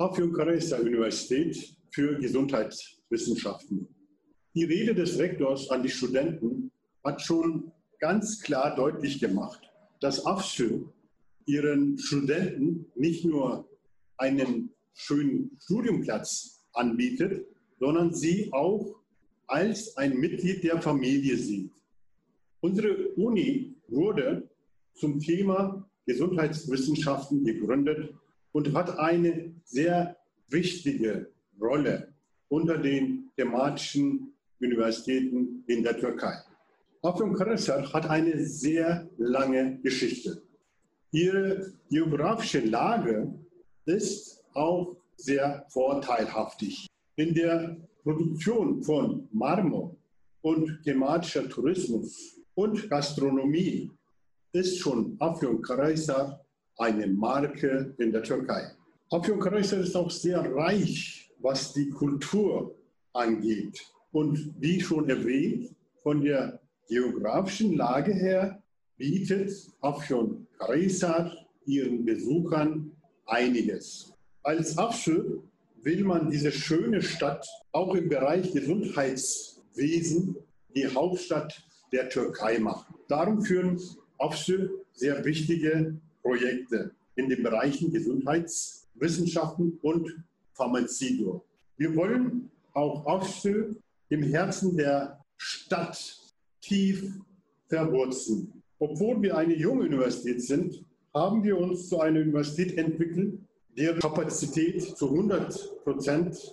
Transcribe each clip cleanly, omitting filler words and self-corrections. Afyonkarahisar Universität für Gesundheitswissenschaften. Die Rede des Rektors an die Studenten hat schon ganz klar deutlich gemacht, dass AFSÜ ihren Studenten nicht nur einen schönen Studienplatz anbietet, sondern sie auch als ein Mitglied der Familie sieht. Unsere Uni wurde zum Thema Gesundheitswissenschaften gegründet und hat eine sehr wichtige Rolle unter den thematischen Universitäten in der Türkei. Afyonkarahisar hat eine sehr lange Geschichte. Ihre geografische Lage ist auch sehr vorteilhaftig. In der Produktion von Marmor und thematischer Tourismus und Gastronomie ist schon Afyonkarahisar eine Marke in der Türkei. Afyonkarahisar ist auch sehr reich, was die Kultur angeht. Und wie schon erwähnt, von der geografischen Lage her bietet Afyonkarahisar ihren Besuchern einiges. Als AFSÜ will man diese schöne Stadt auch im Bereich Gesundheitswesen die Hauptstadt der Türkei machen. Darum führen AFSÜ sehr wichtige Projekte in den Bereichen Gesundheitswissenschaften und Pharmazie durch. Wir wollen auch AFSÜ im Herzen der Stadt tief verwurzeln. Obwohl wir eine junge Universität sind, haben wir uns zu einer Universität entwickelt, deren Kapazität zu 100%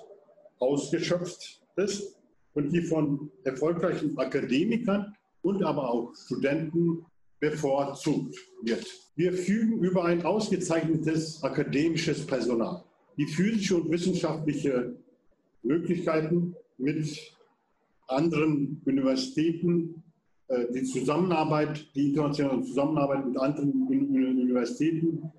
ausgeschöpft ist und die von erfolgreichen Akademikern und aber auch Studenten bevorzugt wird. Wir verfügen über ein ausgezeichnetes akademisches Personal, die physische und wissenschaftliche Möglichkeiten mit anderen Universitäten, die Zusammenarbeit, die internationale Zusammenarbeit mit anderen Universitäten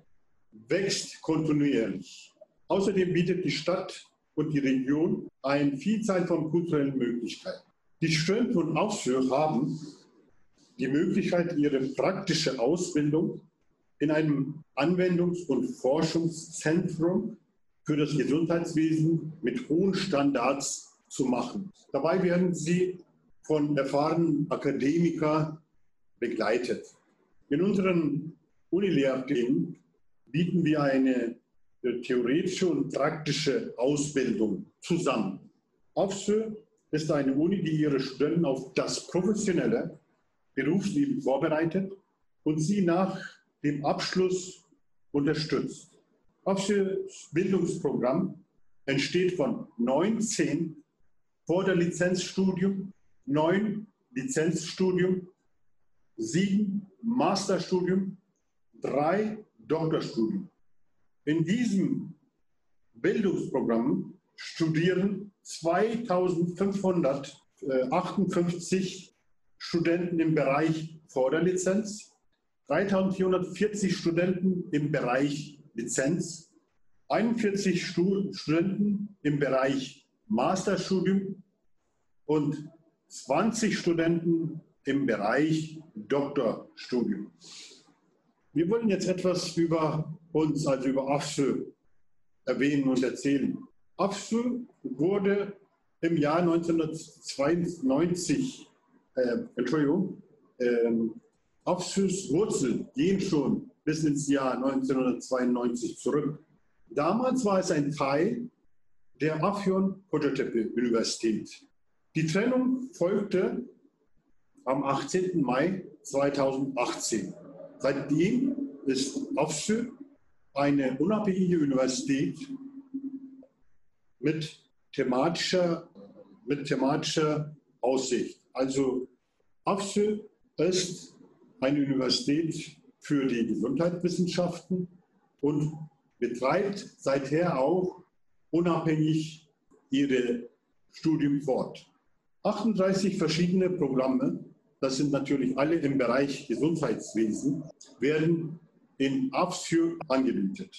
wächst kontinuierlich. Außerdem bietet die Stadt und die Region eine Vielzahl von kulturellen Möglichkeiten. Die Studenten und AFSÜ haben die Möglichkeit, ihre praktische Ausbildung in einem Anwendungs- und Forschungszentrum für das Gesundheitswesen mit hohen Standards zu machen. Dabei werden sie von erfahrenen Akademikern begleitet. In unseren Unilehrplänen bieten wir eine theoretische und praktische Ausbildung zusammen. AFSÜ ist eine Uni, die ihre Studenten auf das professionelle Berufsleben vorbereitet und sie nach dem Abschluss unterstützt. AFSÜs Bildungsprogramm entsteht von 19 vor der Lizenzstudium, 9 Lizenzstudium, 7 Masterstudium, 3 Doktorstudium. In diesem Bildungsprogramm studieren 2558 Studenten im Bereich Vorderlizenz, 3440 Studenten im Bereich Lizenz, 41 Studenten im Bereich Masterstudium und 20 Studenten im Bereich Doktorstudium. Wir wollen jetzt etwas über uns, also über AFSÜ, erwähnen und erzählen. AFSÜ wurde im Jahr 1992 AFSÜs Wurzeln gehen schon bis ins Jahr 1992 zurück. Damals war es ein Teil der Afyon Kocatepe Universität. Die Trennung folgte am 18. Mai 2018. Seitdem ist AFSÜ eine unabhängige Universität mit thematischer Aussicht. Also AFSÜ ist eine Universität für die Gesundheitswissenschaften und betreibt seither auch unabhängig ihre Studien fort. 38 verschiedene Programme, das sind natürlich alle im Bereich Gesundheitswesen, werden in AFSÜ angeboten.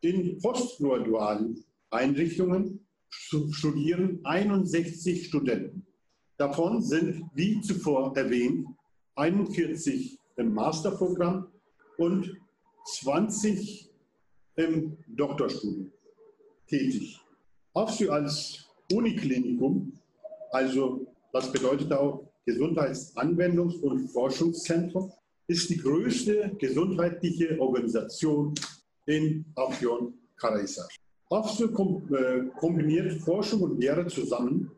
In postgradualen Einrichtungen studieren 61 Studenten. Davon sind, wie zuvor erwähnt, 41 im Masterprogramm und 20 im Doktorstudium. tätig. Afsü als Uniklinikum, also das bedeutet auch Gesundheitsanwendungs- und Forschungszentrum, ist die größte gesundheitliche Organisation in Afyonkarahisar. Afsü kombiniert Forschung und Lehre zusammen,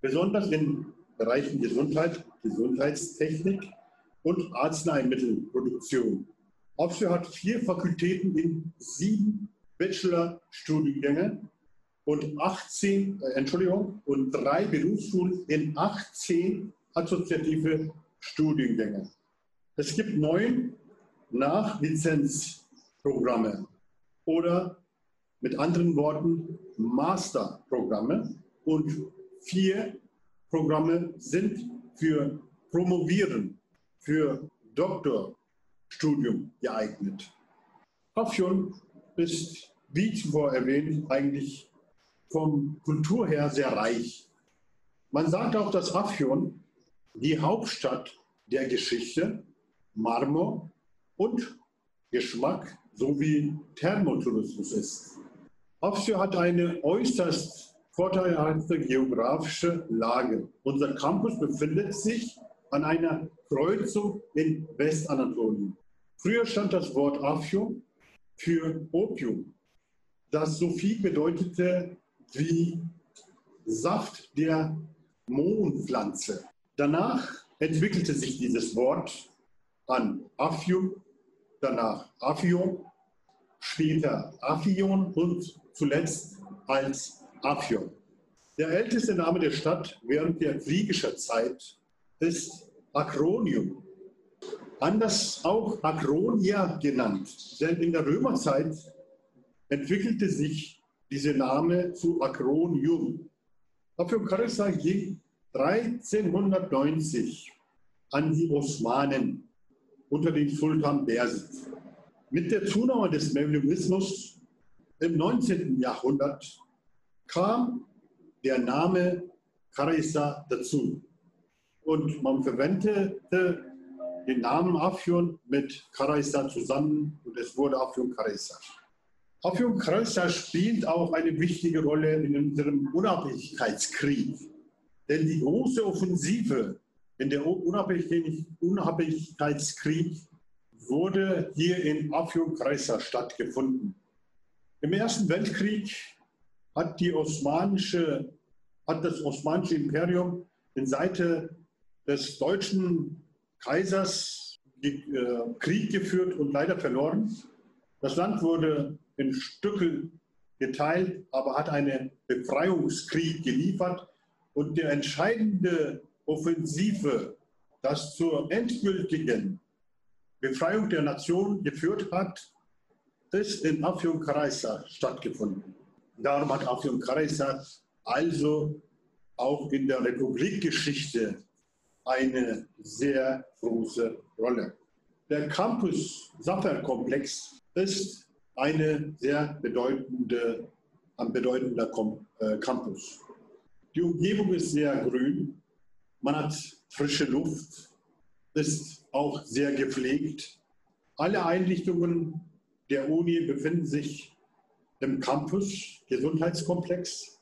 besonders in Bereichen Gesundheit, Gesundheitstechnik und Arzneimittelproduktion. Afsü hat 4 Fakultäten in 7 Bachelorstudiengänge und 3 Berufsschulen in 18 assoziative Studiengänge. Es gibt 9 Nachlizenzprogramme oder mit anderen Worten Masterprogramme und 4 Programme sind für Promovieren, für Doktorstudium geeignet. Afyon ist, wie zuvor erwähnt, eigentlich vom Kultur her sehr reich. Man sagt auch, dass Afyon die Hauptstadt der Geschichte, Marmor und Geschmack sowie Thermotourismus ist. Afyon hat eine äußerst vorteilhafte geografische Lage. Unser Campus befindet sich an einer Kreuzung in Westanatolien. Früher stand das Wort Afyon für Opium, das so viel bedeutete wie Saft der Mohnpflanze. Danach entwickelte sich dieses Wort an Afyum, danach Afyon, später Afyon und zuletzt als Afyon. Der älteste Name der Stadt während der griechischen Zeit ist Akronium, anders auch Akronia genannt, denn in der Römerzeit entwickelte sich dieser Name zu Akronium. Afyonkarahisar ging 1390 an die Osmanen unter den Sultan Beyazıt. Mit der Zunahme des Mevlevismus im 19. Jahrhundert kam der Name Karahisar dazu. Und man verwendete den Namen Afyon mit Karahisar zusammen und es wurde Afyonkarahisar. Afyonkarahisar spielt auch eine wichtige Rolle in unserem Unabhängigkeitskrieg. Denn die große Offensive in der Unabhängigkeitskrieg wurde hier in Afyonkarahisar stattgefunden. Im Ersten Weltkrieg hat das Osmanische Imperium in Seite des deutschen Kaisers Krieg geführt und leider verloren. Das Land wurde in Stücke geteilt, aber hat einen Befreiungskrieg geliefert. Und die entscheidende Offensive, das zur endgültigen Befreiung der Nation geführt hat, ist in Afyonkarahisar stattgefunden. Darum hat Afyonkarahisar also auch in der Republikgeschichte eine sehr große Rolle. Der Campus Zafer-Komplex ist ein bedeutender Campus. Die Umgebung ist sehr grün, man hat frische Luft, ist auch sehr gepflegt. Alle Einrichtungen der Uni befinden sich im Campus, Gesundheitskomplex.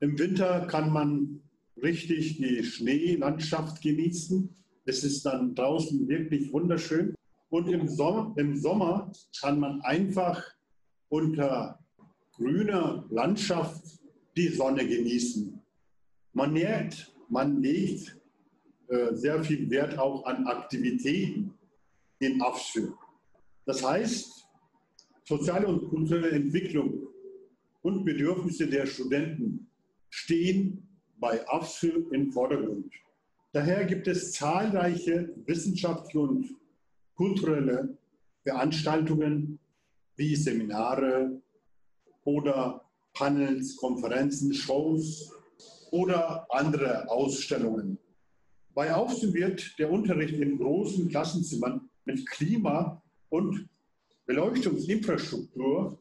Im Winter kann man richtig die Schneelandschaft genießen. Es ist dann draußen wirklich wunderschön. Und im Sommer kann man einfach unter grüner Landschaft die Sonne genießen. Man legt sehr viel Wert auch an Aktivitäten in Afsü. Das heißt, soziale und kulturelle Entwicklung und Bedürfnisse der Studenten stehen bei Afsü im Vordergrund. Daher gibt es zahlreiche wissenschaftliche und kulturelle Veranstaltungen wie Seminare oder Panels, Konferenzen, Shows oder andere Ausstellungen. Bei Afsü wird der Unterricht in großen Klassenzimmern mit Klima- und Beleuchtungsinfrastruktur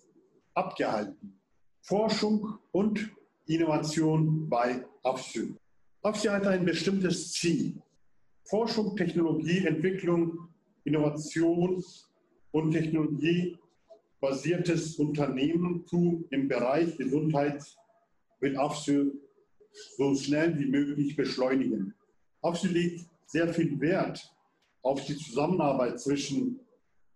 abgehalten. Forschung und Innovation bei Afsü. Afsü hat ein bestimmtes Ziel. Forschung, Technologie, Innovation und Technologie basiertes Unternehmertum im Bereich Gesundheit will Afsü so schnell wie möglich beschleunigen. Afsü legt sehr viel Wert auf die Zusammenarbeit zwischen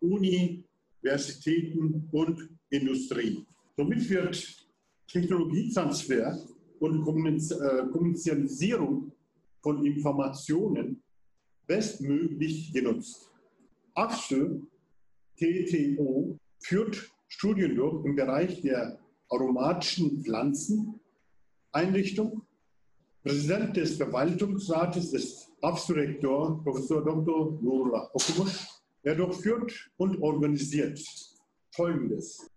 Universitäten und Industrie. Somit wird Technologietransfer und Kommerzialisierung von Informationen bestmöglich genutzt. Afsü TTO führt Studien durch im Bereich der aromatischen Pflanzeneinrichtung. Präsident des Verwaltungsrates ist Afsü-Rektor Professor Dr. Nurullah Okumuş. Er durchführt und organisiert Folgendes: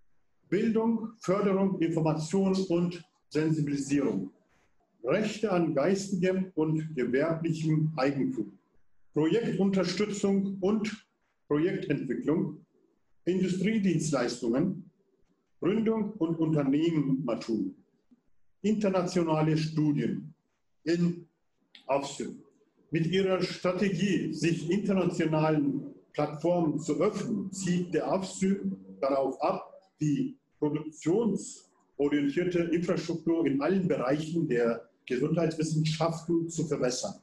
Bildung, Förderung, Information und Sensibilisierung, Rechte an geistigem und gewerblichem Eigentum, Projektunterstützung und Projektentwicklung, Industriedienstleistungen, Gründung und Unternehmertum, internationale Studien in Afsü. Mit ihrer Strategie, sich internationalen Plattformen zu öffnen, zieht der Afsü darauf ab, die produktionsorientierte Infrastruktur in allen Bereichen der Gesundheitswissenschaften zu verbessern,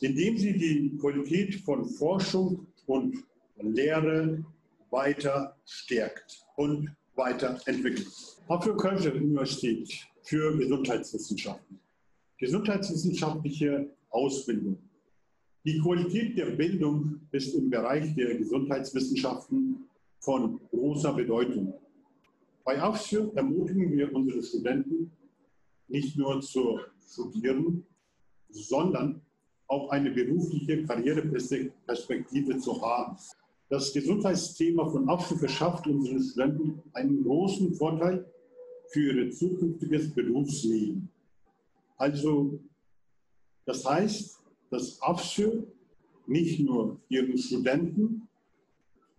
indem sie die Qualität von Forschung und Lehre weiter stärkt und weiterentwickelt. Afyonkarahisar Universität für Gesundheitswissenschaften. Gesundheitswissenschaftliche Ausbildung. Die Qualität der Bildung ist im Bereich der Gesundheitswissenschaften von großer Bedeutung. Bei Afsü ermutigen wir unsere Studenten, nicht nur zu studieren, sondern auch eine berufliche Karriereperspektive zu haben. Das Gesundheitsthema von Afsü verschafft unseren Studenten einen großen Vorteil für ihr zukünftiges Berufsleben. Also, das heißt, dass Afsü nicht nur ihren Studenten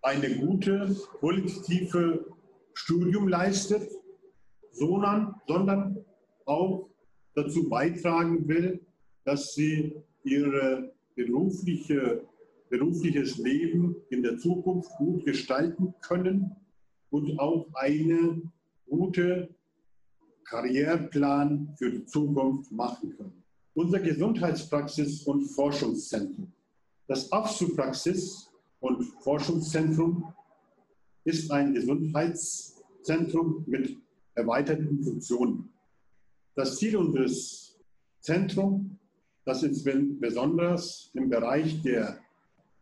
eine gute, qualitative Studium leistet, sondern auch dazu beitragen will, dass sie ihr berufliches Leben in der Zukunft gut gestalten können und auch einen guten Karriereplan für die Zukunft machen können. Unser Gesundheitspraxis- und Forschungszentrum. Das Afsü-Praxis- und Forschungszentrum ist ein Gesundheitszentrum mit erweiterten Funktionen. Das Ziel unseres Zentrums, das ist besonders im Bereich der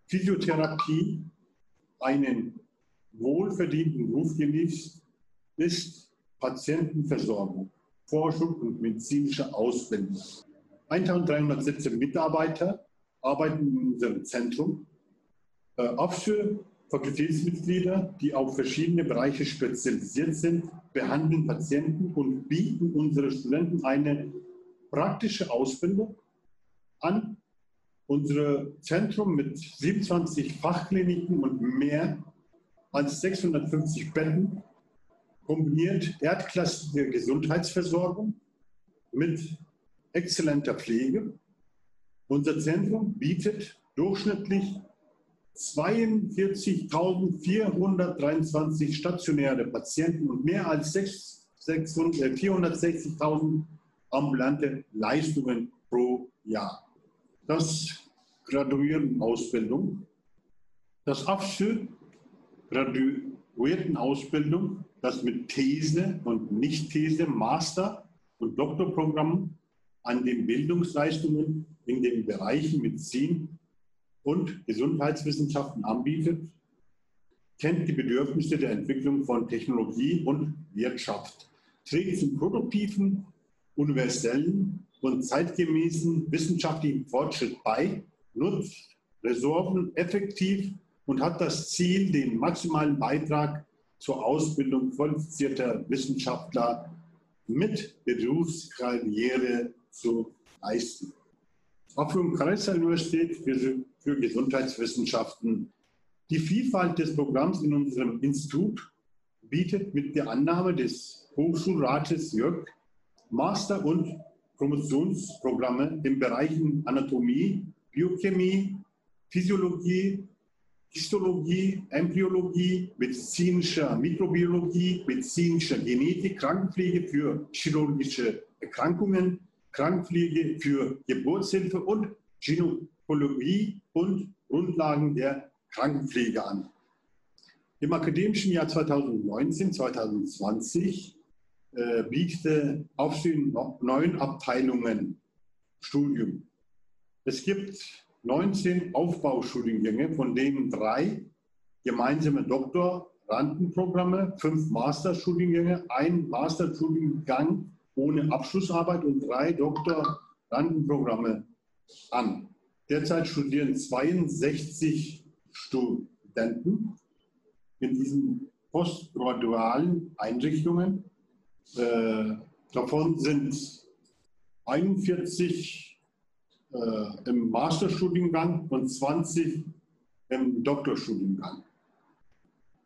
Physiotherapie einen wohlverdienten Ruf genießt, ist Patientenversorgung, Forschung und medizinische Ausbildung. 1317 Mitarbeiter arbeiten in unserem Zentrum. Afsü Fakultätsmitglieder, die auf verschiedene Bereiche spezialisiert sind, behandeln Patienten und bieten unseren Studenten eine praktische Ausbildung an. Unser Zentrum mit 27 Fachkliniken und mehr als 650 Betten kombiniert erdklassige Gesundheitsversorgung mit exzellenter Pflege. Unser Zentrum bietet durchschnittlich 42.423 stationäre Patienten und mehr als 460.000 ambulante Leistungen pro Jahr. Das Graduiertenausbildung. Das Afsü Graduiertenausbildung, das mit These und Nicht-These, Master- und Doktorprogrammen an den Bildungsleistungen in den Bereichen Medizin und Gesundheitswissenschaften anbietet, kennt die Bedürfnisse der Entwicklung von Technologie und Wirtschaft, trägt zum produktiven, universellen und zeitgemäßen wissenschaftlichen Fortschritt bei, nutzt Ressourcen effektiv und hat das Ziel, den maximalen Beitrag zur Ausbildung qualifizierter Wissenschaftler mit Berufskarriere zu leisten. Afyonkarahisar Universität für Gesundheitswissenschaften. Die Vielfalt des Programms in unserem Institut bietet mit der Annahme des Hochschulrates JÖG Master- und Promotionsprogramme in Bereichen Anatomie, Biochemie, Physiologie, Histologie, Embryologie, medizinischer Mikrobiologie, medizinischer Genetik, Krankenpflege für chirurgische Erkrankungen, Krankenpflege für Geburtshilfe und Gynäkologie und Grundlagen der Krankenpflege an. Im akademischen Jahr 2019-2020 biete aufstehend 9 Abteilungen Studium. Es gibt 19 Aufbaustudiengänge, von denen 3 gemeinsame Doktorandenprogramme, 5 Masterstudiengänge, 1 Masterstudiengang ohne Abschlussarbeit und 3 Doktorandenprogramme an. Derzeit studieren 62 Studenten in diesen postgradualen Einrichtungen. Davon sind 41 im Masterstudiengang und 20 im Doktorstudiengang.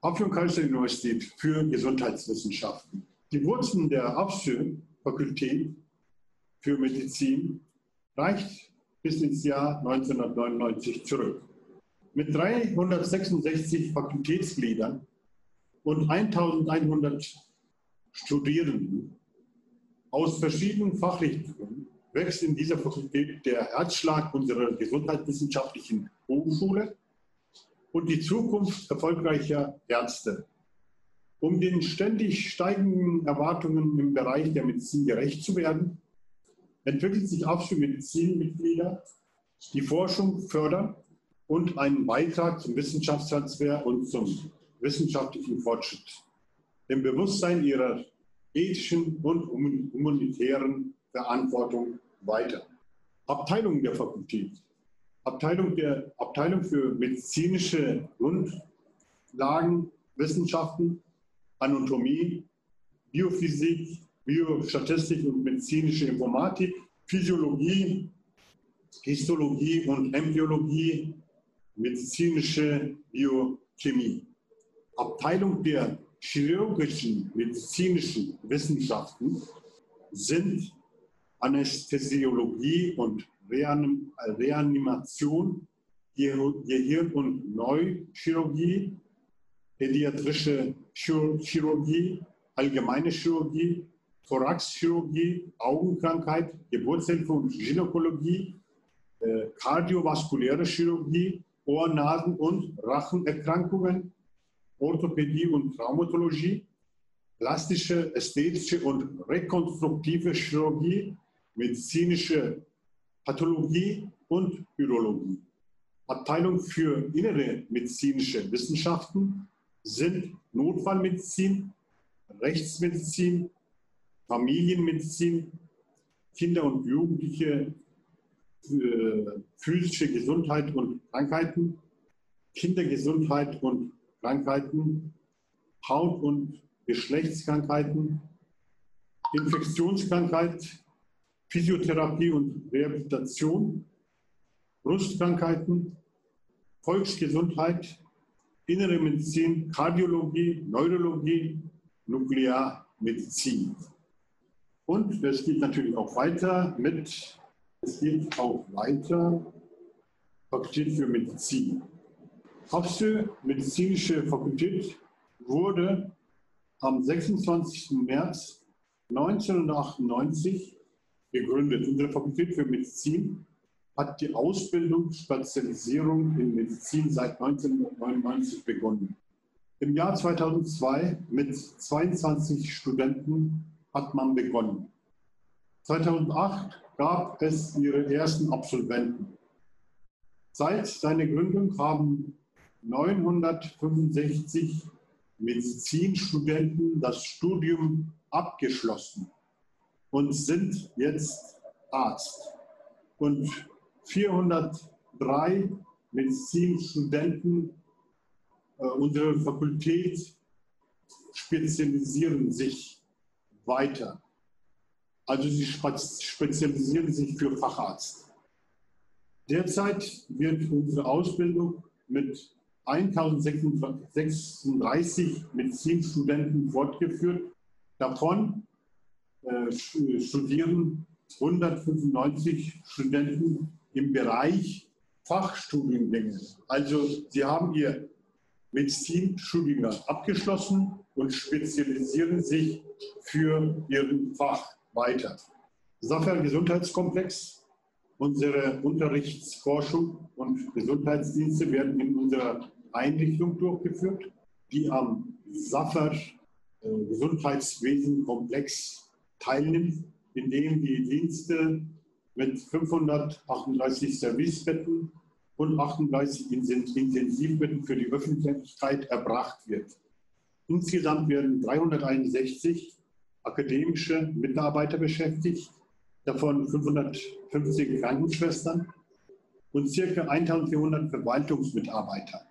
Afyonkarahisar Universität für Gesundheitswissenschaften. Die Wurzeln der Afyon-Fakultät für Medizin reicht bis ins Jahr 1999 zurück. Mit 366 Fakultätsgliedern und 1100 Studierenden aus verschiedenen Fachrichtungen wächst in dieser Fakultät der Herzschlag unserer gesundheitswissenschaftlichen Hochschule und die Zukunft erfolgreicher Ärzte. Um den ständig steigenden Erwartungen im Bereich der Medizin gerecht zu werden, entwickelt sich Afyon Medizinmitglieder, die Forschung fördern und einen Beitrag zum Wissenschaftstransfer und zum wissenschaftlichen Fortschritt im Bewusstsein ihrer ethischen und humanitären Verantwortung weiter. Abteilung der Fakultät. Abteilung für medizinische Grundlagenwissenschaften, Anatomie, Biophysik, Biostatistik und medizinische Informatik, Physiologie, Histologie und Embryologie, medizinische Biochemie. Abteilung der chirurgischen medizinischen Wissenschaften sind Anästhesiologie und Reanimation, Gehirn- und Neurochirurgie, pädiatrische Chirurgie, allgemeine Chirurgie, Thoraxchirurgie, Augenkrankheit, Geburtshilfe und Gynäkologie, kardiovaskuläre Chirurgie, Ohr-, Nasen- und Rachenerkrankungen, Orthopädie und Traumatologie, plastische, ästhetische und rekonstruktive Chirurgie, medizinische Pathologie und Urologie. Abteilung für innere medizinische Wissenschaften sind Notfallmedizin, Rechtsmedizin, Familienmedizin, Kinder und Jugendliche, physische Gesundheit und Krankheiten, Kindergesundheit und Krankheiten, Haut- und Geschlechtskrankheiten, Infektionskrankheit, Physiotherapie und Rehabilitation, Brustkrankheiten, Volksgesundheit, Innere Medizin, Kardiologie, Neurologie, Nuklearmedizin. Und es geht natürlich auch weiter mit, Fakultät für Medizin. Afyon Medizinische Fakultät wurde am 26. März 1998 gegründet. Unsere Fakultät für Medizin hat die Ausbildung und Spezialisierung in Medizin seit 1999 begonnen. Im Jahr 2002 mit 22 Studenten hat man begonnen. 2008 gab es ihre ersten Absolventen. Seit seiner Gründung haben 965 Medizinstudenten das Studium abgeschlossen und sind jetzt Arzt. Und 403 Medizinstudenten unserer Fakultät spezialisieren sich weiter. Also sie spezialisieren sich für Facharzt. Derzeit wird unsere Ausbildung mit 1036 Medizinstudenten fortgeführt. Davon studieren 195 Studenten im Bereich Fachstudiengänge. Also sie haben ihr Medizinstudiengang abgeschlossen und spezialisieren sich für ihren Fach weiter. Zafer-Gesundheitskomplex. Unsere Unterrichts-, Forschung und Gesundheitsdienste werden in unserer Einrichtung durchgeführt, die am Zafer-Gesundheitswesen-Komplex teilnimmt, indem die Dienste mit 538 Servicebetten und 38 Intensivbetten für die Öffentlichkeit erbracht wird. Insgesamt werden 361 akademische Mitarbeiter beschäftigt, davon 550 Krankenschwestern und ca. 1400 Verwaltungsmitarbeiter.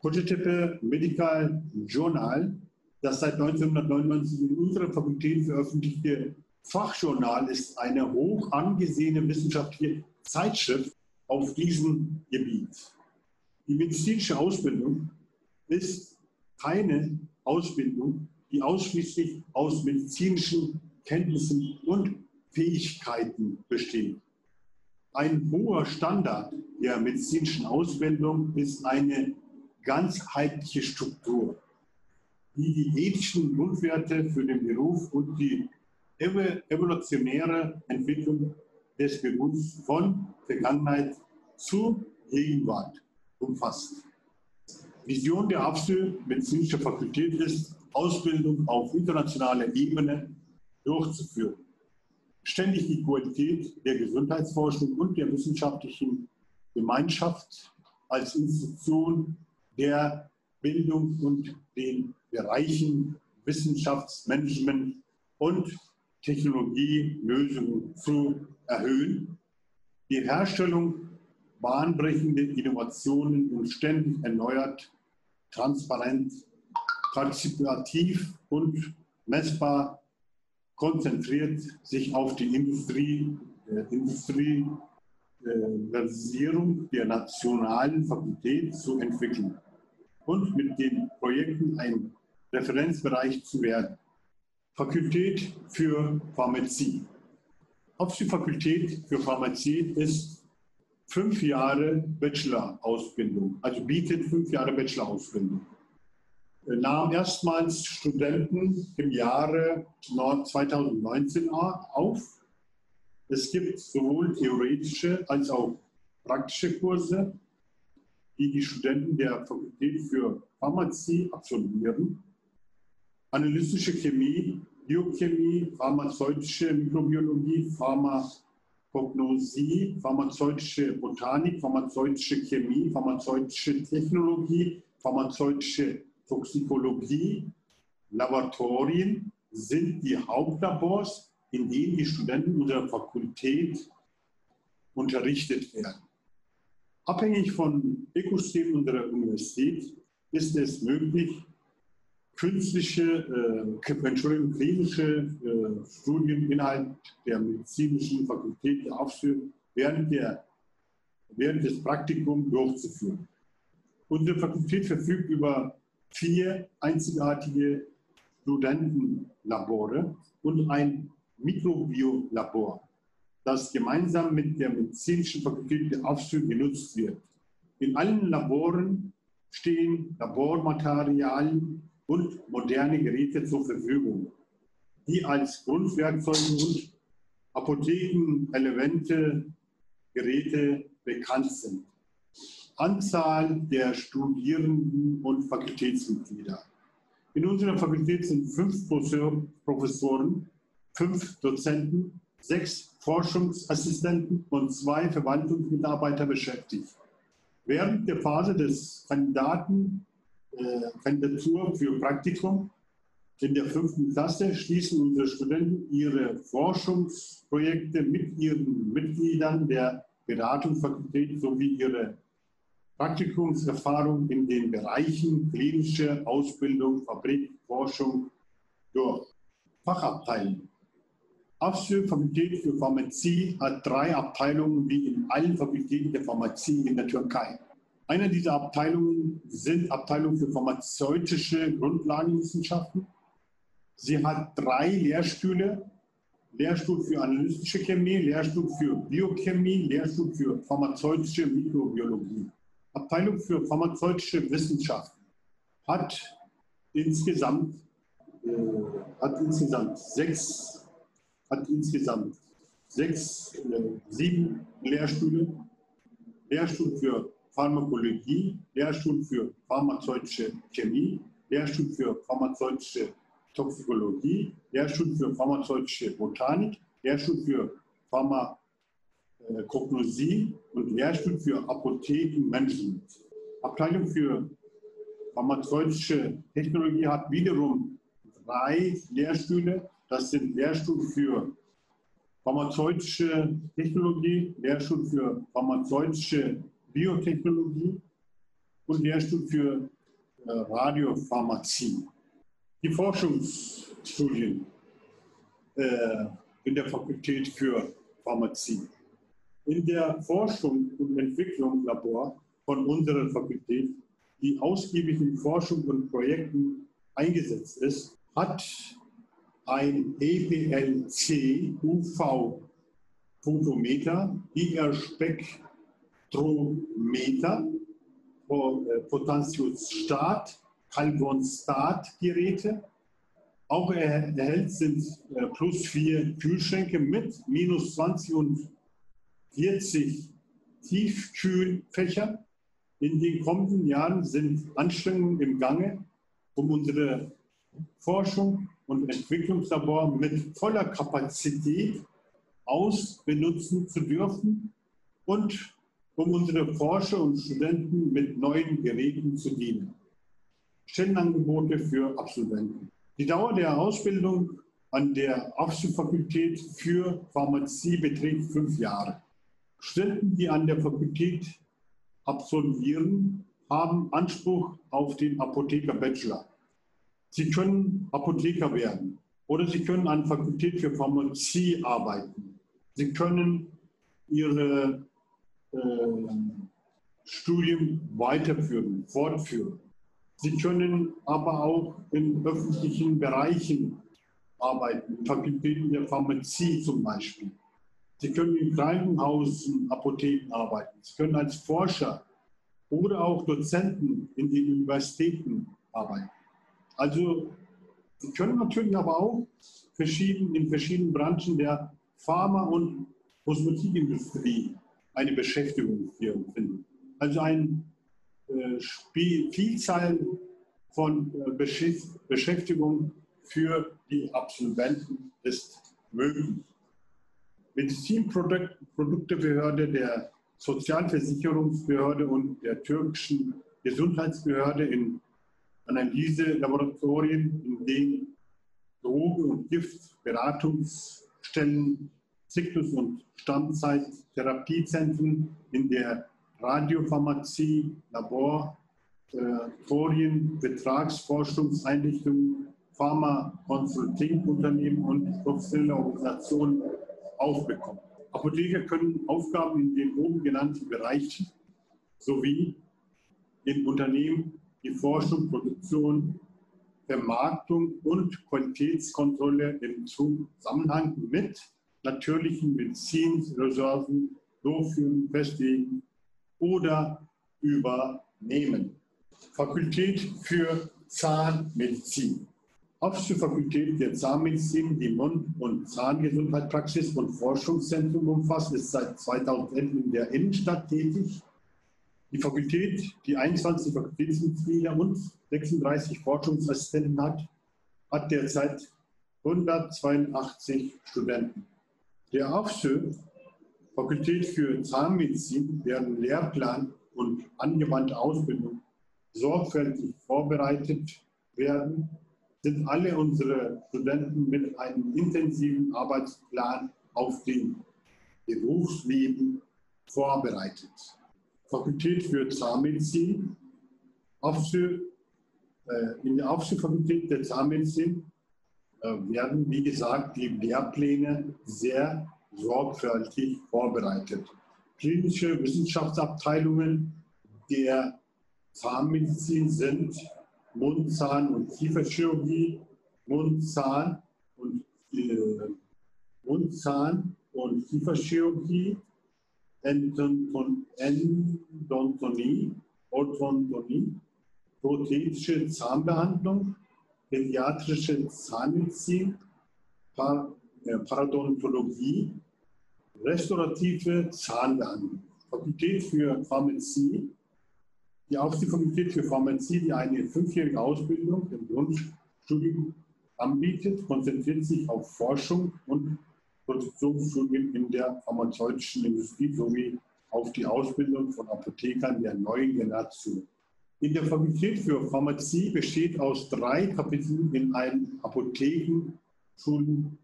Prototype Medical Journal, das seit 1999 in unserer Fakultät veröffentlichte Fachjournal, ist eine hoch angesehene wissenschaftliche Zeitschrift auf diesem Gebiet. Die medizinische Ausbildung ist keine Ausbildung, die ausschließlich aus medizinischen Kenntnissen und Fähigkeiten besteht. Ein hoher Standard der medizinischen Ausbildung ist eine ganzheitliche Struktur, die die ethischen Grundwerte für den Beruf und die evolutionäre Entwicklung des Berufs von Vergangenheit zu Gegenwart umfasst. Vision der Afyonkarahisar-Medizinische Fakultät ist, Ausbildung auf internationaler Ebene durchzuführen, ständig die Qualität der Gesundheitsforschung und der wissenschaftlichen Gemeinschaft als Institution der Bildung und den Bereichen Wissenschaftsmanagement und Technologielösungen zu erhöhen, die Herstellung bahnbrechender Innovationen und ständig erneuert, transparent, partizipativ und messbar konzentriert sich auf die Industrialisierung der nationalen Fakultät zu entwickeln und mit den Projekten ein Referenzbereich zu werden. Fakultät für Pharmazie. Die Fakultät für Pharmazie ist 5 Jahre Bachelor-Ausbildung, also bietet 5 Jahre Bachelor-Ausbildung. Nahm erstmals Studenten im Jahre 2019 auf. Es gibt sowohl theoretische als auch praktische Kurse, die die Studenten der Fakultät für Pharmazie absolvieren. Analytische Chemie, Biochemie, pharmazeutische Mikrobiologie, Pharmakognosie, pharmazeutische Botanik, pharmazeutische Chemie, pharmazeutische Technologie, pharmazeutische Toxikologie, Laboratorien sind die Hauptlabors, in denen die Studenten unserer Fakultät unterrichtet werden. Abhängig vom Ökosystem unserer Universität ist es möglich, klinische Studien innerhalb der medizinischen Fakultät der Afyonkarahisar während des Praktikums durchzuführen. Unsere Fakultät verfügt über 4 einzigartige Studentenlabore und ein Mikrobiolabor, das gemeinsam mit der medizinischen Fakultät der Afyonkarahisar genutzt wird. In allen Laboren stehen Labormaterialien und moderne Geräte zur Verfügung, die als Grundwerkzeuge und Apothekenelemente Geräte bekannt sind. Anzahl der Studierenden und Fakultätsmitglieder. In unserer Fakultät sind 5 Professoren, 5 Dozenten, 6 Forschungsassistenten und 2 Verwaltungsmitarbeiter beschäftigt. Während der Phase des Kandidatur für Praktikum in der 5. Klasse schließen unsere Studenten ihre Forschungsprojekte mit ihren Mitgliedern der Beratungsfakultät sowie ihre Praktikumserfahrung in den Bereichen klinische Ausbildung, Fabrik, Forschung durch Fachabteilungen. Afyonkarahisar-Fakultät für Pharmazie hat 3 Abteilungen wie in allen Fakultäten der Pharmazie in der Türkei. Eine dieser Abteilungen sind Abteilung für pharmazeutische Grundlagenwissenschaften. Sie hat 3 Lehrstühle Lehrstuhl für analytische Chemie, Lehrstuhl für Biochemie, Lehrstuhl für pharmazeutische Mikrobiologie. Abteilung für pharmazeutische Wissenschaften hat insgesamt sieben Lehrstühle. Lehrstuhl für Pharmakologie, Lehrstuhl für pharmazeutische Chemie, Lehrstuhl für pharmazeutische Toxikologie, Lehrstuhl für pharmazeutische Botanik, Lehrstuhl für Pharmakognosie und Lehrstuhl für Apothekenmanagement. Abteilung für pharmazeutische Technologie hat wiederum 3 Lehrstühle. Das sind Lehrstuhl für pharmazeutische Technologie, Lehrstuhl für pharmazeutische Biotechnologie und Lehrstuhl für Radiopharmazie. Die Forschungsstudien in der Fakultät für Pharmazie. In der Forschung und Entwicklung Labor von unserer Fakultät, die ausgiebig in Forschung und Projekten eingesetzt ist, hat ein EPLC-UV-Photometer, IR-Spektrometer, Potentiostat, Kalkonstat-Geräte. Auch erhält sind +4 Kühlschränke mit -20 und 40 Tiefkühlfächer. In den kommenden Jahren sind Anstrengungen im Gange, um unsere Forschung und Entwicklungslabor mit voller Kapazität ausbenutzen zu dürfen und um unsere Forscher und Studenten mit neuen Geräten zu dienen. Stellenangebote für Absolventen. Die Dauer der Ausbildung an der Fakultät für Pharmazie beträgt 5 Jahre. Studenten, die an der Fakultät absolvieren, haben Anspruch auf den Apotheker-Bachelor. Sie können Apotheker werden oder sie können an der Fakultät für Pharmazie arbeiten. Sie können ihre Studien weiterführen, fortführen. Sie können aber auch in öffentlichen Bereichen arbeiten, in Fakultäten der Pharmazie zum Beispiel. Sie können im Krankenhaus und Apotheken arbeiten. Sie können als Forscher oder auch Dozenten in den Universitäten arbeiten. Also Sie können natürlich aber auch in verschiedenen Branchen der Pharma- und Kosmetikindustrie eine Beschäftigung hier finden. Also ein Vielzahl von Beschäftigung für die Absolventen ist möglich. Medizinproduktebehörde, der Sozialversicherungsbehörde und der türkischen Gesundheitsbehörde in Analyselaboratorien, in denen Drogen- und Giftberatungsstellen, Zyklus- und Stammzeit-Therapiezentren in der Radiopharmazie, Laboratorien, Vertragsforschungseinrichtungen, Pharma-Consulting-Unternehmen und professionelle Organisationen aufbekommen. Apotheker können Aufgaben in den oben genannten Bereichen sowie in Unternehmen die Forschung, Produktion, Vermarktung und Qualitätskontrolle im Zusammenhang mit natürlichen Medizinressourcen durchführen, festlegen oder übernehmen. Fakultät für Zahnmedizin. Fakultät der Zahnmedizin, die Mund- und Zahngesundheitspraxis und Forschungszentrum umfasst, ist seit 2011 in der Innenstadt tätig. Die Fakultät, die 21 Fakultätsmitglieder und 36 Forschungsassistenten hat derzeit 182 Studenten. Der Fakultät für Zahnmedizin, deren Lehrplan und angewandte Ausbildung sorgfältig vorbereitet werden, sind alle unsere Studenten mit einem intensiven Arbeitsplan auf den Berufsleben vorbereitet. Fakultät für Zahnmedizin, in der Fakultät der Zahnmedizin werden, wie gesagt, die Lehrpläne sehr sorgfältig vorbereitet. Klinische Wissenschaftsabteilungen der Zahnmedizin sind Mund-, Zahn- und Kieferchirurgie, Mund-, Zahn- und Zahn- und Kieferchirurgie, Endodontie, Orthodontie, prothetische Zahnbehandlung, pädiatrische Zahnmedizin, Parodontologie, restaurative Zahnbehandlung. Fakultät für Pharmazie, die Aufsichtskommunität für Pharmazie, die eine 5-jährige Ausbildung im Grundstudium anbietet, konzentriert sich auf Forschung und Produktionsstudien in der pharmazeutischen Industrie sowie auf die Ausbildung von Apothekern der neuen Generation. In der Fakultät für Pharmazie besteht aus 3 Kapiteln in einem Apothekenschulen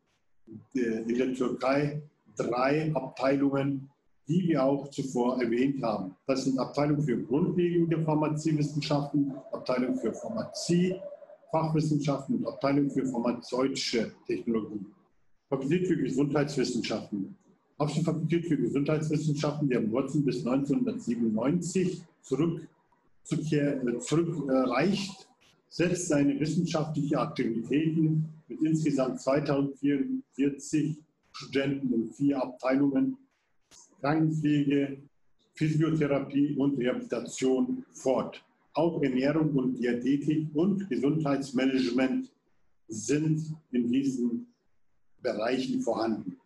in der Türkei, 3 Abteilungen, die wir auch zuvor erwähnt haben. Das sind Abteilung für grundlegende Pharmaziewissenschaften, Abteilung für Pharmazie, Fachwissenschaften und Abteilung für pharmazeutische Technologie. Fakultät für Gesundheitswissenschaften. Auf die Fakultät für Gesundheitswissenschaften, die haben Wurzeln bis 1997 zurückreicht, setzt seine wissenschaftlichen Aktivitäten mit insgesamt 2044 Studenten in 4 Abteilungen Krankenpflege, Physiotherapie und Rehabilitation fort. Auch Ernährung und Diätetik und Gesundheitsmanagement sind in diesen Bereichen vorhanden.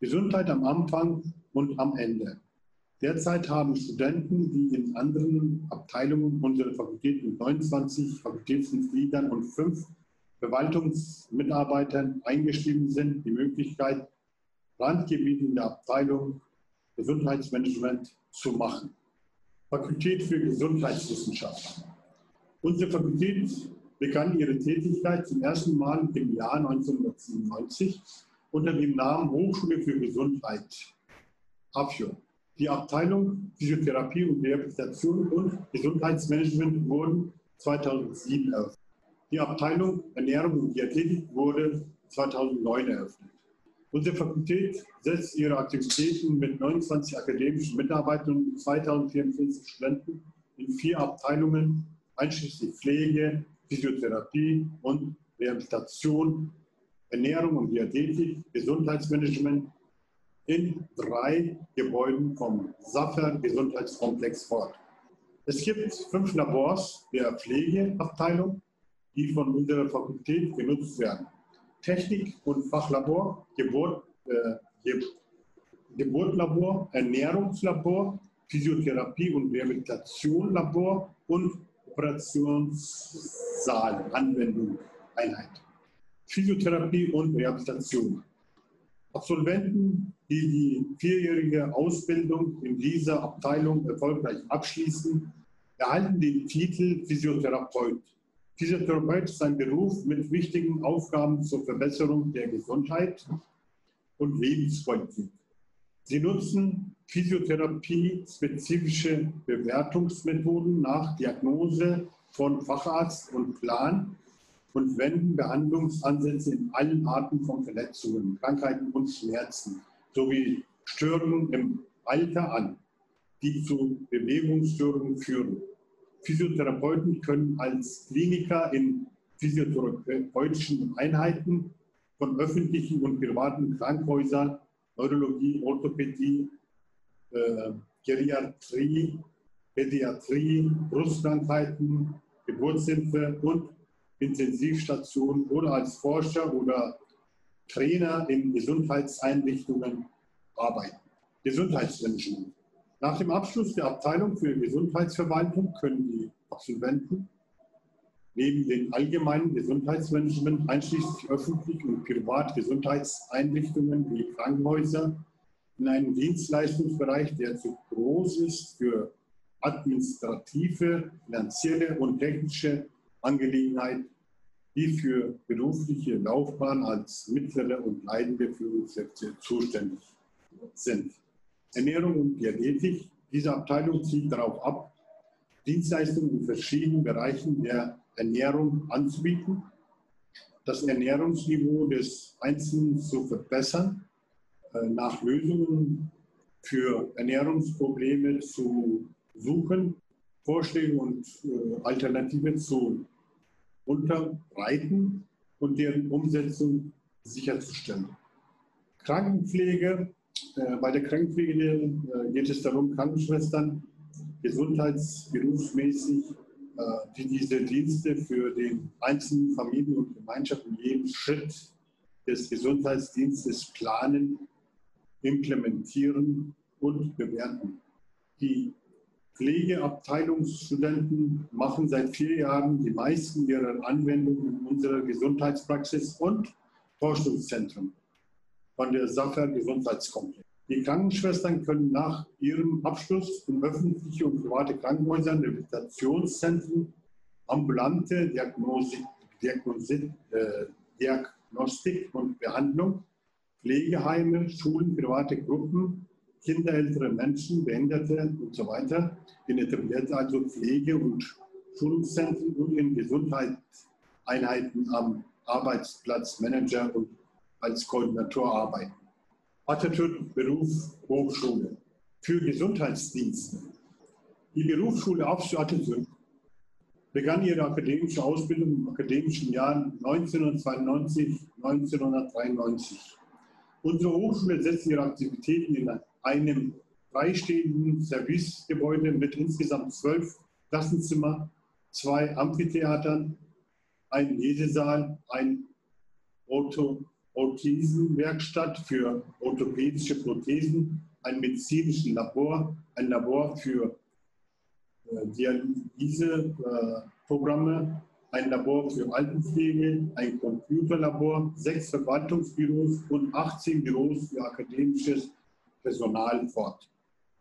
Gesundheit am Anfang und am Ende. Derzeit haben Studenten, die in anderen Abteilungen unserer Fakultät mit 29 Fakultätsmitgliedern und 5 Verwaltungsmitarbeitern eingeschrieben sind, die Möglichkeit, Randgebiete in der Abteilung Gesundheitsmanagement zu machen. Fakultät für Gesundheitswissenschaften. Unsere Fakultät begann ihre Tätigkeit zum ersten Mal im Jahr 1997 unter dem Namen Hochschule für Gesundheit, Afyon. Die Abteilung Physiotherapie und Rehabilitation und Gesundheitsmanagement wurden 2007 eröffnet. Die Abteilung Ernährung und Diätetik wurde 2009 eröffnet. Unsere Fakultät setzt ihre Aktivitäten mit 29 akademischen Mitarbeitern und 2044 Studenten in 4 Abteilungen, einschließlich Pflege, Physiotherapie und Rehabilitation, Ernährung und Diätetik, Gesundheitsmanagement in 3 Gebäuden vom Zafer-Gesundheitskomplex fort. Es gibt 5 Labors der Pflegeabteilung, die von unserer Fakultät genutzt werden. Technik- und Fachlabor, Geburtlabor, Ernährungslabor, Physiotherapie- und Rehabilitationslabor und Operationssaal, Anwendung, Einheit. Physiotherapie und Rehabilitation. Absolventen, die die 4-jährige Ausbildung in dieser Abteilung erfolgreich abschließen, erhalten den Titel Physiotherapeut. Physiotherapeut ist ein Beruf mit wichtigen Aufgaben zur Verbesserung der Gesundheit und Lebensqualität. Sie nutzen physiotherapie-spezifische Bewertungsmethoden nach Diagnose von Facharzt und Plan und wenden Behandlungsansätze in allen Arten von Verletzungen, Krankheiten und Schmerzen sowie Störungen im Alter an, die zu Bewegungsstörungen führen. Physiotherapeuten können als Kliniker in physiotherapeutischen Einheiten von öffentlichen und privaten Krankenhäusern, Neurologie, Orthopädie, Geriatrie, Pädiatrie, Brustkrankheiten, Geburtshilfe und Intensivstationen oder als Forscher oder Trainer in Gesundheitseinrichtungen arbeiten. Gesundheitsmanagement. Nach dem Abschluss der Abteilung für Gesundheitsverwaltung können die Absolventen neben dem allgemeinen Gesundheitsmanagement einschließlich öffentlich und Privatgesundheitseinrichtungen wie Krankenhäuser in einem Dienstleistungsbereich, der zu groß ist für administrative, finanzielle und technische Angelegenheiten, die für berufliche Laufbahn als mittlere und leitende Führungskräfte zuständig sind. Ernährung und Diätetik. Diese Abteilung zielt darauf ab, Dienstleistungen in verschiedenen Bereichen der Ernährung anzubieten, das Ernährungsniveau des Einzelnen zu verbessern, nach Lösungen für Ernährungsprobleme zu suchen, Vorschläge und Alternativen zu unterbreiten und deren Umsetzung sicherzustellen. Krankenpflege. Bei der Krankenpflege geht es darum, Krankenschwestern gesundheitsberufsmäßig, die diese Dienste für den einzelnen Familien- und Gemeinschaften jeden Schritt des Gesundheitsdienstes planen, implementieren und bewerten. Die Pflegeabteilungsstudenten machen seit 4 Jahren die meisten ihrer Anwendungen in unserer Gesundheitspraxis und Forschungszentrum von der Zafer-Komplex. Die Krankenschwestern können nach ihrem Abschluss in öffentliche und private Krankenhäusern, Rehabilitationszentren, ambulante Diagnostik und Behandlung, Pflegeheime, Schulen, private Gruppen, Kinder, ältere Menschen, Behinderte usw. in etablierte, also Pflege- und Schulungszentren und in Gesundheitseinheiten am Arbeitsplatz Manager und als Koordinator arbeiten. Atatürk Beruf Hochschule für Gesundheitsdienste. Die Berufsschule Atatürk begann ihre akademische Ausbildung im akademischen Jahr 1992-1993. Unsere Hochschule setzt ihre Aktivitäten in einem freistehenden Servicegebäude mit insgesamt 12 Klassenzimmern, 2 Amphitheatern, einem Lesesaal, ein Orthopädenwerkstatt für orthopädische Prothesen, ein medizinisches Labor, ein Labor für Dialyseprogramme, ein Labor für Altenpflege, ein Computerlabor, 6 Verwaltungsbüros und 18 Büros für akademisches Personal fort.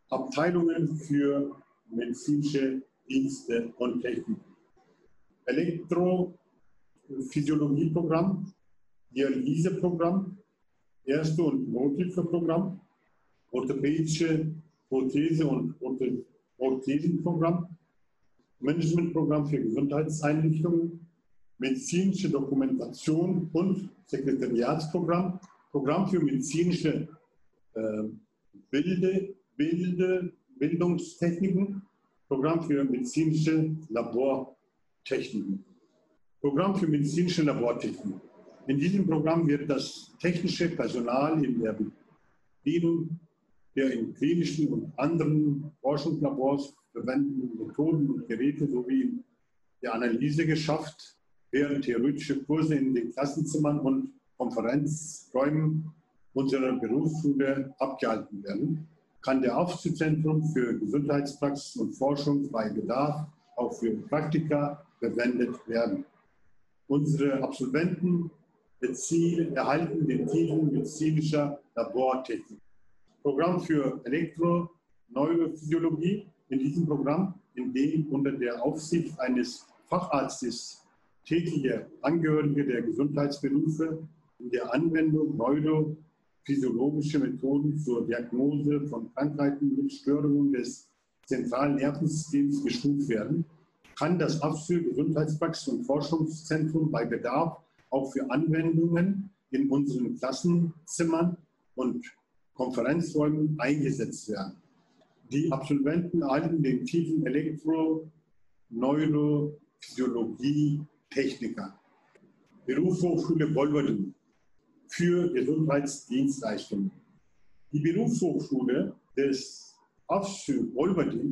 Abteilungen für medizinische Dienste und Technik. Elektrophysiologieprogramm, Dialyseprogramm, Erste- und Nothilfeprogramm, orthopädische Prothese- und Prothesenprogramm, Managementprogramm für Gesundheitseinrichtungen, medizinische Dokumentation und Sekretariatsprogramm, Programm für medizinische Bildungstechniken, Programm für medizinische Labortechniken. In diesem Programm wird das technische Personal in der Bedienung der in klinischen und anderen Forschungslabors verwendeten Methoden und Geräte sowie in der Analyse geschafft, während theoretische Kurse in den Klassenzimmern und Konferenzräumen unserer Berufsschule abgehalten werden, kann der Aufsichtszentrum für Gesundheitspraxis und Forschung bei Bedarf auch für Praktika verwendet werden. Unsere Absolventen erhalten den Titel medizinischer Labortechnik. Programm für Elektroneurophysiologie. In diesem Programm, in dem unter der Aufsicht eines Facharztes tätige Angehörige der Gesundheitsberufe in der Anwendung neurophysiologischer Methoden zur Diagnose von Krankheiten mit Störungen des zentralen Nervensystems geschult werden, kann das Afyonkarahisar Gesundheitspraxis- und Forschungszentrum bei Bedarf auch für Anwendungen in unseren Klassenzimmern und Konferenzräumen eingesetzt werden. Die Absolventen erhalten den Titel Elektroneurophysiologie-Techniker. Berufshochschule Bolvadin für Gesundheitsdienstleistungen. Die Berufshochschule des Afyonkarahisar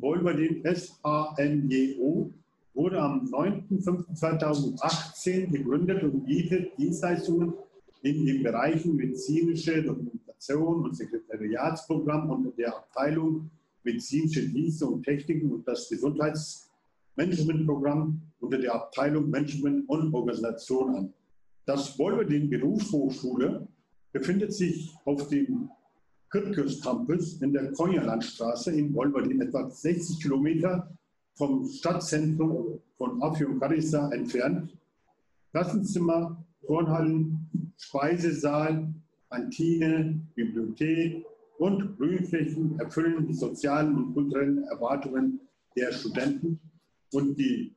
Bolvadin SHNJO wurde am 9.5.2018 gegründet und bietet Dienstleistungen in den Bereichen medizinische Dokumentation und Sekretariatsprogramm unter der Abteilung medizinische Dienste und Techniken und das Gesundheitsmanagementprogramm unter der Abteilung Management und Organisation an. Das Bolvadin Berufshochschule befindet sich auf dem Campus in der Konyalandstraße in Bolvadin, etwa 60 Kilometer vom Stadtzentrum von Afyonkarahisar entfernt. Klassenzimmer, Turnhallen, Speisesaal, Kantine, Bibliothek und Grünflächen erfüllen die sozialen und kulturellen Erwartungen der Studenten und die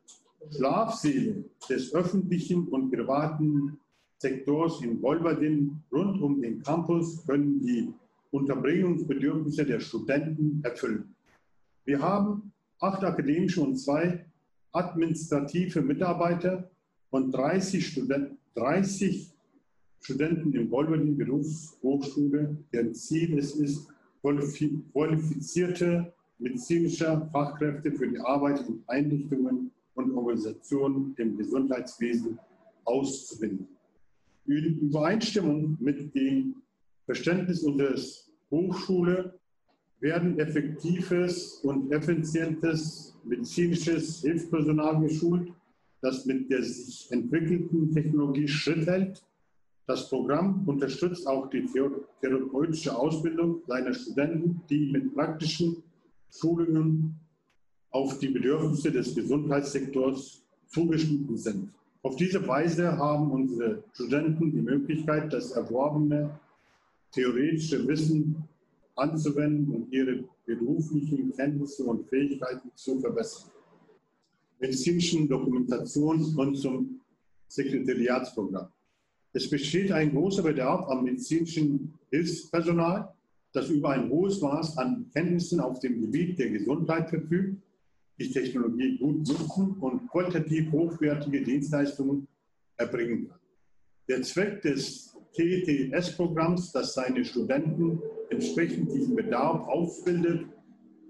Schlafsäle des öffentlichen und privaten Sektors in Bolvadin rund um den Campus können die Unterbringungsbedürfnisse der Studenten erfüllen. Wir haben 8 akademische und 2 administrative Mitarbeiter und 30 Studenten im Bolvadin Berufshochschule, deren Ziel es ist, qualifizierte medizinische Fachkräfte für die Arbeit in Einrichtungen und Organisationen im Gesundheitswesen auszubilden. In Übereinstimmung mit dem Verständnis unserer Hochschule werden effektives und effizientes medizinisches Hilfspersonal geschult, das mit der sich entwickelnden Technologie Schritt hält. Das Programm unterstützt auch die therapeutische Ausbildung seiner Studenten, die mit praktischen Schulungen auf die Bedürfnisse des Gesundheitssektors zugeschnitten sind. Auf diese Weise haben unsere Studenten die Möglichkeit, das erworbene theoretische Wissen anzuwenden und ihre beruflichen Kenntnisse und Fähigkeiten zu verbessern. Medizinischen Dokumentation und zum Sekretariatsprogramm. Es besteht ein großer Bedarf an medizinischem Hilfspersonal, das über ein hohes Maß an Kenntnissen auf dem Gebiet der Gesundheit verfügt, die Technologie gut nutzen und qualitativ hochwertige Dienstleistungen erbringen kann. Der Zweck des TTS-Programms, das seine Studenten entsprechend diesem Bedarf ausbildet,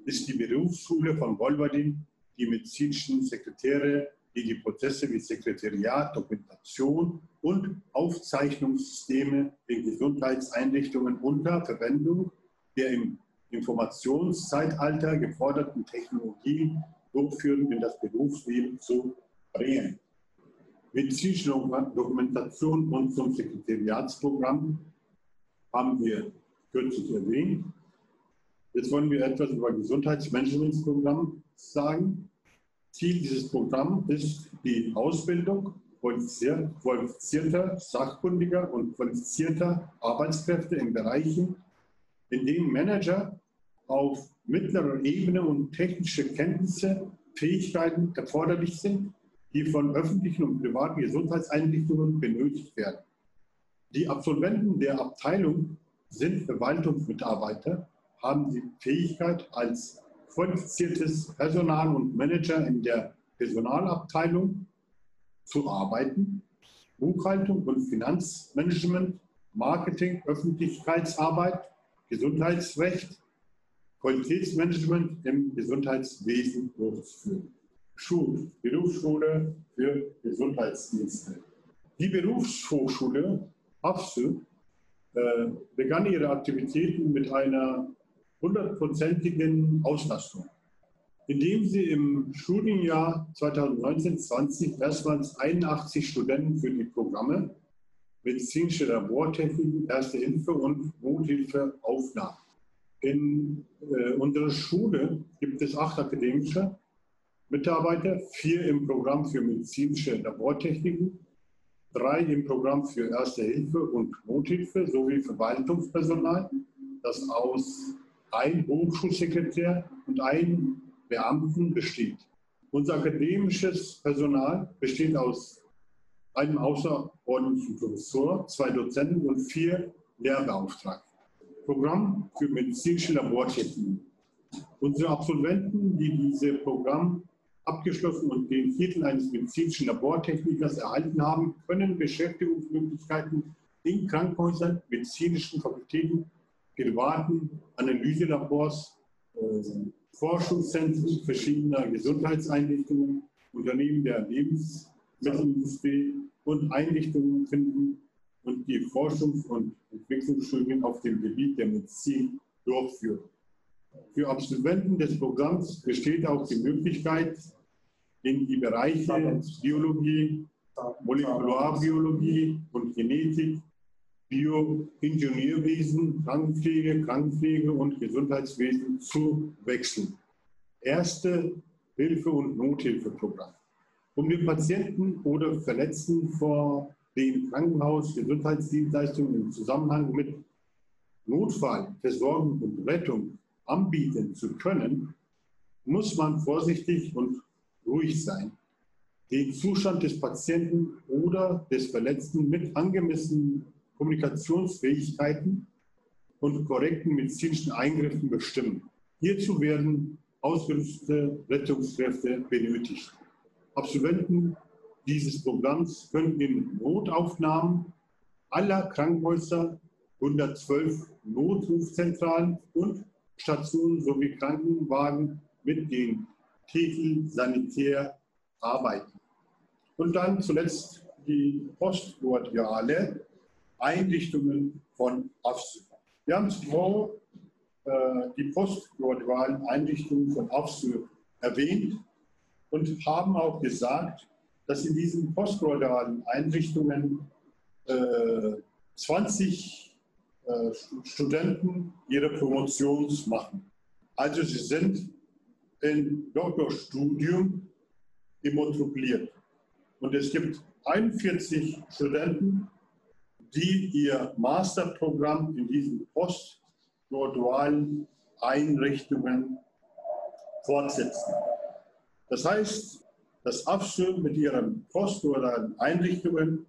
ist die Berufsschule von Bolvadin, die medizinischen Sekretäre, die die Prozesse wie Sekretariat, Dokumentation und Aufzeichnungssysteme in Gesundheitseinrichtungen unter Verwendung der im Informationszeitalter geforderten Technologien durchführend in das Berufsleben zu bringen. Medizinische Dokumentation und zum Sekretariatsprogramm haben wir kürzlich erwähnt. Jetzt wollen wir etwas über Gesundheitsmanagementprogramm sagen. Ziel dieses Programms ist die Ausbildung qualifizierter Sachkundiger und qualifizierter Arbeitskräfte in Bereichen, in denen Manager auf mittlerer Ebene und technische Kenntnisse, Fähigkeiten erforderlich sind, die von öffentlichen und privaten Gesundheitseinrichtungen benötigt werden. Die Absolventen der Abteilung sind Verwaltungsmitarbeiter, haben die Fähigkeit, als qualifiziertes Personal und Manager in der Personalabteilung zu arbeiten, Buchhaltung und Finanzmanagement, Marketing, Öffentlichkeitsarbeit, Gesundheitsrecht, Qualitätsmanagement im Gesundheitswesen durchzuführen. Schul, Berufsschule für Gesundheitsdienste. Die Berufshochschule AFSÜ begann ihre Aktivitäten mit einer 100%igen Auslastung, indem sie im Studienjahr 2019-20 erstmals 81 Studenten für die Programme medizinische Labortechniken, Erste Hilfe und Nothilfe aufnahm. In unserer Schule gibt es 8 akademische Mitarbeiter, 4 im Programm für medizinische Labortechniken, 3 im Programm für Erste Hilfe und Nothilfe sowie Verwaltungspersonal, das aus einem Hochschulsekretär und einem Beamten besteht. Unser akademisches Personal besteht aus einem außerordentlichen Professor, 2 Dozenten und 4 Lehrbeauftragten. Programm für medizinische Labortechniken. Unsere Absolventen, die dieses Programm abgeschlossen und den Titel eines medizinischen Labortechnikers erhalten haben, können Beschäftigungsmöglichkeiten in Krankenhäusern, medizinischen Fakultäten, privaten Analyselabors, Forschungszentren verschiedener Gesundheitseinrichtungen, Unternehmen der Lebensmittelindustrie und Einrichtungen finden und die Forschungs- und Entwicklungsstudien auf dem Gebiet der Medizin durchführen. Für Absolventen des Programms besteht auch die Möglichkeit, in die Bereiche Biologie, Molekularbiologie und Genetik, Bioingenieurwesen, Krankenpflege, und Gesundheitswesen zu wechseln. Erste Hilfe- und Nothilfeprogramm. Um den Patienten oder Verletzten vor dem Krankenhaus Gesundheitsdienstleistungen im Zusammenhang mit Notfall, Versorgung und Rettung anbieten zu können, muss man vorsichtig und ruhig sein, den Zustand des Patienten oder des Verletzten mit angemessenen Kommunikationsfähigkeiten und korrekten medizinischen Eingriffen bestimmen. Hierzu werden ausgerüstete Rettungskräfte benötigt. Absolventen dieses Programms können in Notaufnahmen aller Krankenhäuser, 112 Notrufzentralen und Stationen sowie Krankenwagen mit dem Titel Sanitär arbeiten. Und dann zuletzt die postgraduale Einrichtungen von Afsü. Wir haben zuvor die postgradualen Einrichtungen von Afsü erwähnt und haben auch gesagt, dass in diesen postgradualen Einrichtungen 20 Studenten ihre Promotions machen. Also sie sind im Doktorstudium immatrikuliert. Und es gibt 41 Studenten, die ihr Masterprogramm in diesen postgradualen Einrichtungen fortsetzen. Das heißt, dass AFSÜ mit ihren postgradualen Einrichtungen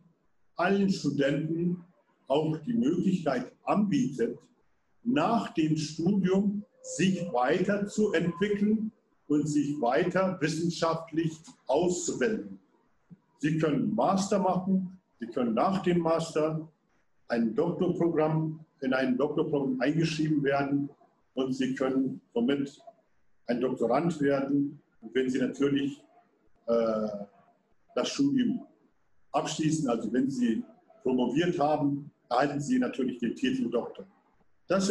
allen Studenten auch die Möglichkeit anbietet, nach dem Studium sich weiterzuentwickeln und sich weiter wissenschaftlich auszubilden. Sie können Master machen, Sie können nach dem Master in ein Doktorprogramm eingeschrieben werden und Sie können somit ein Doktorand werden. Und wenn Sie natürlich das Studium abschließen, also wenn Sie promoviert haben, erhalten Sie natürlich den Titel Doktor. Das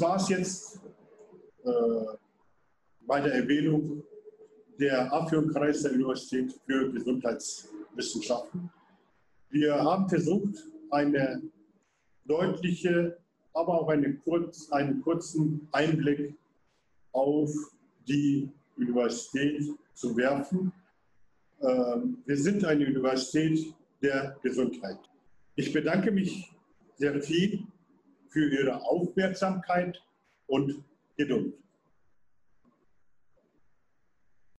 war es jetzt bei der Erwähnung der Afyonkarahisar Universität für Gesundheitswissenschaften. Wir haben versucht, eine deutliche, aber auch einen kurzen Einblick auf die Universität zu werfen. Wir sind eine Universität der Gesundheit. Ich bedanke mich sehr viel für Ihre Aufmerksamkeit und Geduld.